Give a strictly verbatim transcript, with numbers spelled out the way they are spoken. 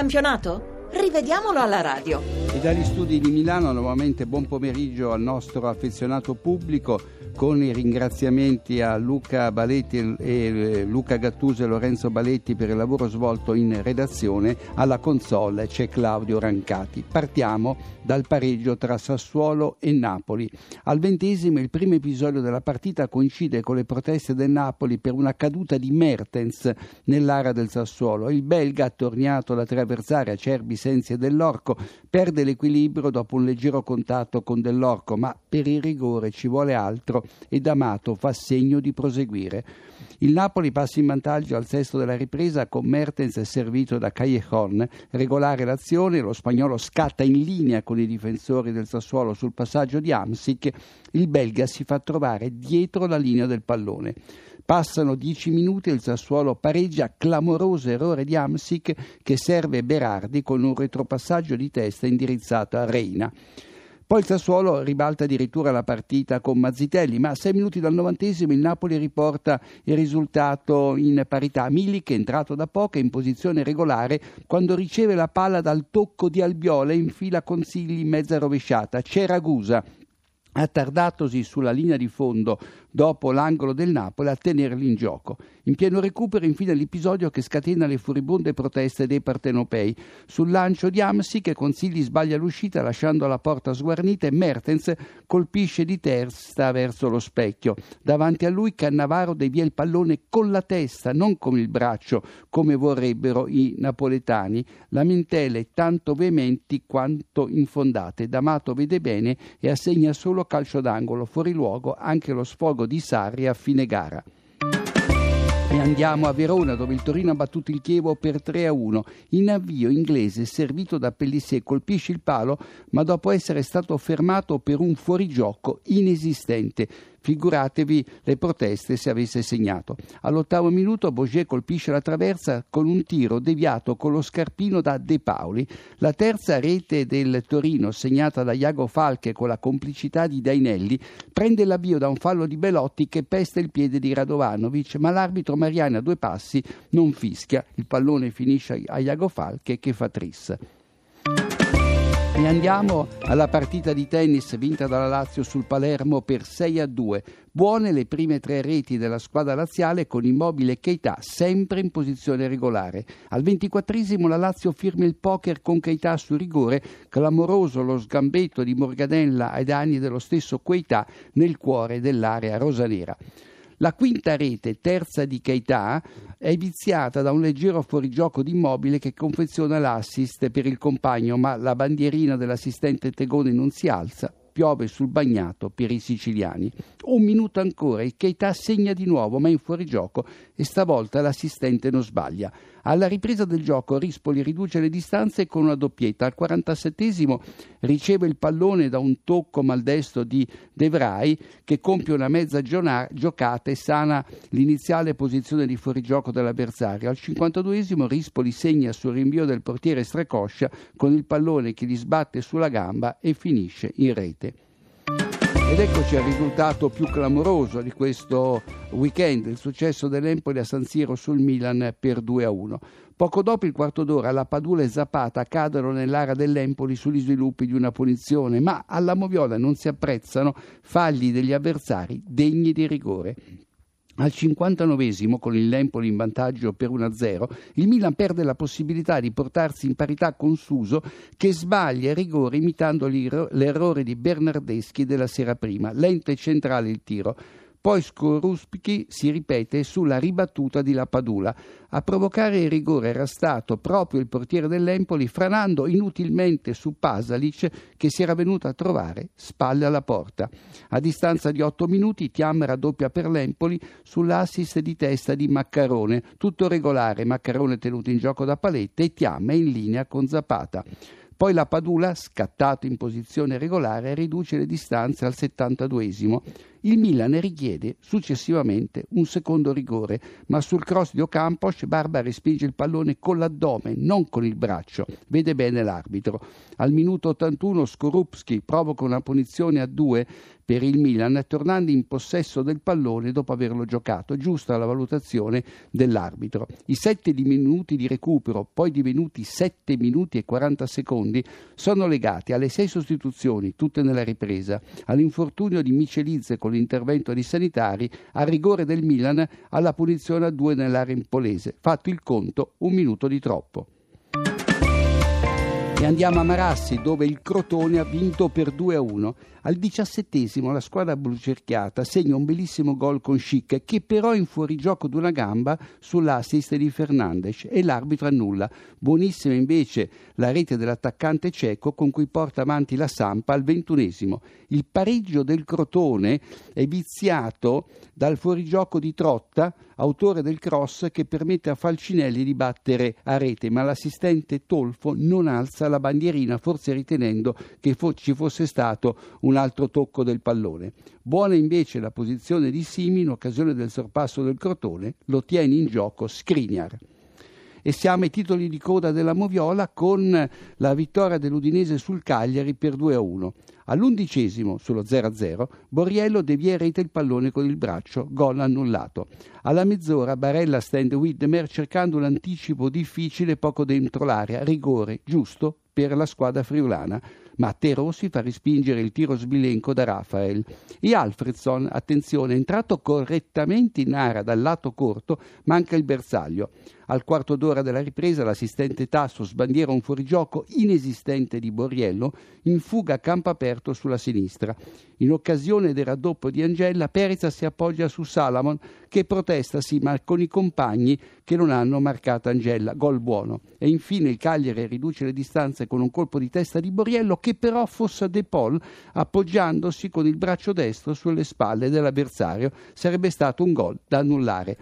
campionato? Rivediamolo alla radio. E dagli studi di Milano nuovamente buon pomeriggio al nostro affezionato pubblico, con i ringraziamenti a Luca Baletti e Luca Gattuso e Lorenzo Baletti per il lavoro svolto in redazione. Alla console c'è Claudio Rancati. Partiamo dal pareggio tra Sassuolo e Napoli. Al ventesimo il primo episodio della partita coincide con le proteste del Napoli per una caduta di Mertens nell'area del Sassuolo. Il belga, attorniato da tre avversari, Cervise Dell'Orco, perde l'equilibrio dopo un leggero contatto con Dell'Orco, ma per il rigore ci vuole altro ed Amato fa segno di proseguire. Il Napoli passa in vantaggio al sesto della ripresa con Mertens servito da Callejon. Regolare l'azione, lo spagnolo scatta in linea con i difensori del Sassuolo sul passaggio di Hamsik. Il belga si fa trovare dietro la linea del pallone. Passano dieci minuti e il Sassuolo pareggia, clamoroso errore di Hamsik che serve Berardi con un retropassaggio di testa indirizzato a Reina. Poi il Sassuolo ribalta addirittura la partita con Mazzitelli, ma a sei minuti dal novantesimo il Napoli riporta il risultato in parità. Milik è entrato da poco in posizione regolare quando riceve la palla dal tocco di Albiola e infila Consigli in mezza rovesciata. C'è Ragusa, attardatosi sulla linea di fondo dopo l'angolo del Napoli, a tenerli in gioco. In pieno recupero infine l'episodio che scatena le furibonde proteste dei partenopei. Sul lancio di Hamsik che Consigli sbaglia l'uscita lasciando la porta sguarnita e Mertens colpisce di testa verso lo specchio. Davanti a lui Cannavaro devia il pallone con la testa, non con il braccio come vorrebbero i napoletani. Lamentele tanto veementi quanto infondate. D'Amato vede bene e assegna solo calcio d'angolo, fuori luogo anche lo sfogo di Sarri a fine gara. E andiamo a Verona, dove il Torino ha battuto il Chievo per tre a uno. In avvio inglese, servito da Pellissier, colpisce il palo, ma dopo essere stato fermato per un fuorigioco inesistente. Figuratevi le proteste se avesse segnato. All'ottavo minuto Bogier colpisce la traversa con un tiro deviato con lo scarpino da De Paoli. La terza rete del Torino, segnata da Iago Falqué con la complicità di Dainelli, prende l'avvio da un fallo di Belotti che pesta il piede di Radovanovic, ma l'arbitro Mariani a due passi non fischia. Il pallone finisce a Iago Falqué che fa tris. E andiamo alla partita di tennis vinta dalla Lazio sul Palermo per sei a due. Buone le prime tre reti della squadra laziale con Immobile e Keita sempre in posizione regolare. Al ventiquattresimo la Lazio firma il poker con Keita su rigore, clamoroso lo sgambetto di Morgadella ai danni dello stesso Keita nel cuore dell'area rosanera. La quinta rete, terza di Keita, è viziata da un leggero fuorigioco di Immobile che confeziona l'assist per il compagno, ma la bandierina dell'assistente Tegone non si alza. Piove sul bagnato per i siciliani. Un minuto ancora e Keita segna di nuovo, ma in fuorigioco, e stavolta l'assistente non sbaglia. Alla ripresa del gioco Rispoli riduce le distanze con una doppietta. Al quarantasettesimo riceve il pallone da un tocco maldestro di De Vrij che compie una mezza giocata e sana l'iniziale posizione di fuorigioco dell'avversario. Al cinquantaduesimo Rispoli segna sul rinvio del portiere Strecoscia con il pallone che gli sbatte sulla gamba e finisce in rete. Ed eccoci al risultato più clamoroso di questo weekend, il successo dell'Empoli a San Siro sul Milan per due a uno. Poco dopo il quarto d'ora Lapadula e Zapata cadono nell'area dell'Empoli sugli sviluppi di una punizione, ma alla Moviola non si apprezzano falli degli avversari degni di rigore. Al cinquantanovesimo, con il Empoli in vantaggio per uno a zero, il Milan perde la possibilità di portarsi in parità con Suso, che sbaglia il rigore imitando l'errore di Bernardeschi della sera prima. Lento e centrale il tiro. Poi Skorupski si ripete sulla ribattuta di Lapadula. A provocare il rigore era stato proprio il portiere dell'Empoli, franando inutilmente su Pasalic che si era venuto a trovare spalle alla porta. A distanza di otto minuti Tiama raddoppia per l'Empoli sull'assist di testa di Maccarone. Tutto regolare, Maccarone tenuto in gioco da Paletta e Tiama in linea con Zapata. Poi Lapadula, scattato in posizione regolare, riduce le distanze al settantaduesimo. Il Milan richiede successivamente un secondo rigore, ma sul cross di Ocampos Barba respinge il pallone con l'addome, non con il braccio. Vede bene l'arbitro. Al minuto ottantuno Skorupski provoca una punizione a due per il Milan, tornando in possesso del pallone dopo averlo giocato, giusta la valutazione dell'arbitro. I sette minuti di recupero, poi divenuti sette minuti e quaranta secondi, sono legati alle sei sostituzioni, tutte nella ripresa, all'infortunio di Michelizze con l'intervento di sanitari, al rigore del Milan, alla punizione a due nell'area impolese. Fatto il conto, un minuto di troppo. E andiamo a Marassi, dove il Crotone ha vinto per due a uno. Al diciassettesimo la squadra blucerchiata segna un bellissimo gol con Schick, che però è in fuorigioco di una gamba sull'assist di Fernandes e l'arbitro annulla. Buonissima invece la rete dell'attaccante ceco con cui porta avanti la Sampa al ventunesimo. Il pareggio del Crotone è viziato dal fuorigioco di Trotta, autore del cross che permette a Falcinelli di battere a rete, ma l'assistente Tolfo non alza la bandierina, forse ritenendo che fo- ci fosse stato un un altro tocco del pallone. Buona invece la posizione di Simi in occasione del sorpasso del Crotone, lo tiene in gioco Skriniar. E siamo ai titoli di coda della Moviola con la vittoria dell'Udinese sul Cagliari per due a uno. All'undicesimo, sullo zero a zero, Borriello devia in rete il pallone con il braccio, gol annullato. Alla mezz'ora Barella stand Widmer cercando un anticipo difficile poco dentro l'area, rigore giusto per la squadra friulana, ma Te Rossi fa respingere il tiro sbilenco da Rafael. E Alfredson, attenzione, entrato correttamente in area dal lato corto, manca il bersaglio. Al quarto d'ora della ripresa l'assistente Tasso sbandiera un fuorigioco inesistente di Borriello, in fuga a campo aperto sulla sinistra. In occasione del raddoppio di Angella, Perizza si appoggia su Salamon, che protesta sì, ma con i compagni che non hanno marcato Angella, gol buono. E infine il Cagliari riduce le distanze con un colpo di testa di Borriello, che però affossa De Paul appoggiandosi con il braccio destro sulle spalle dell'avversario. Sarebbe stato un gol da annullare.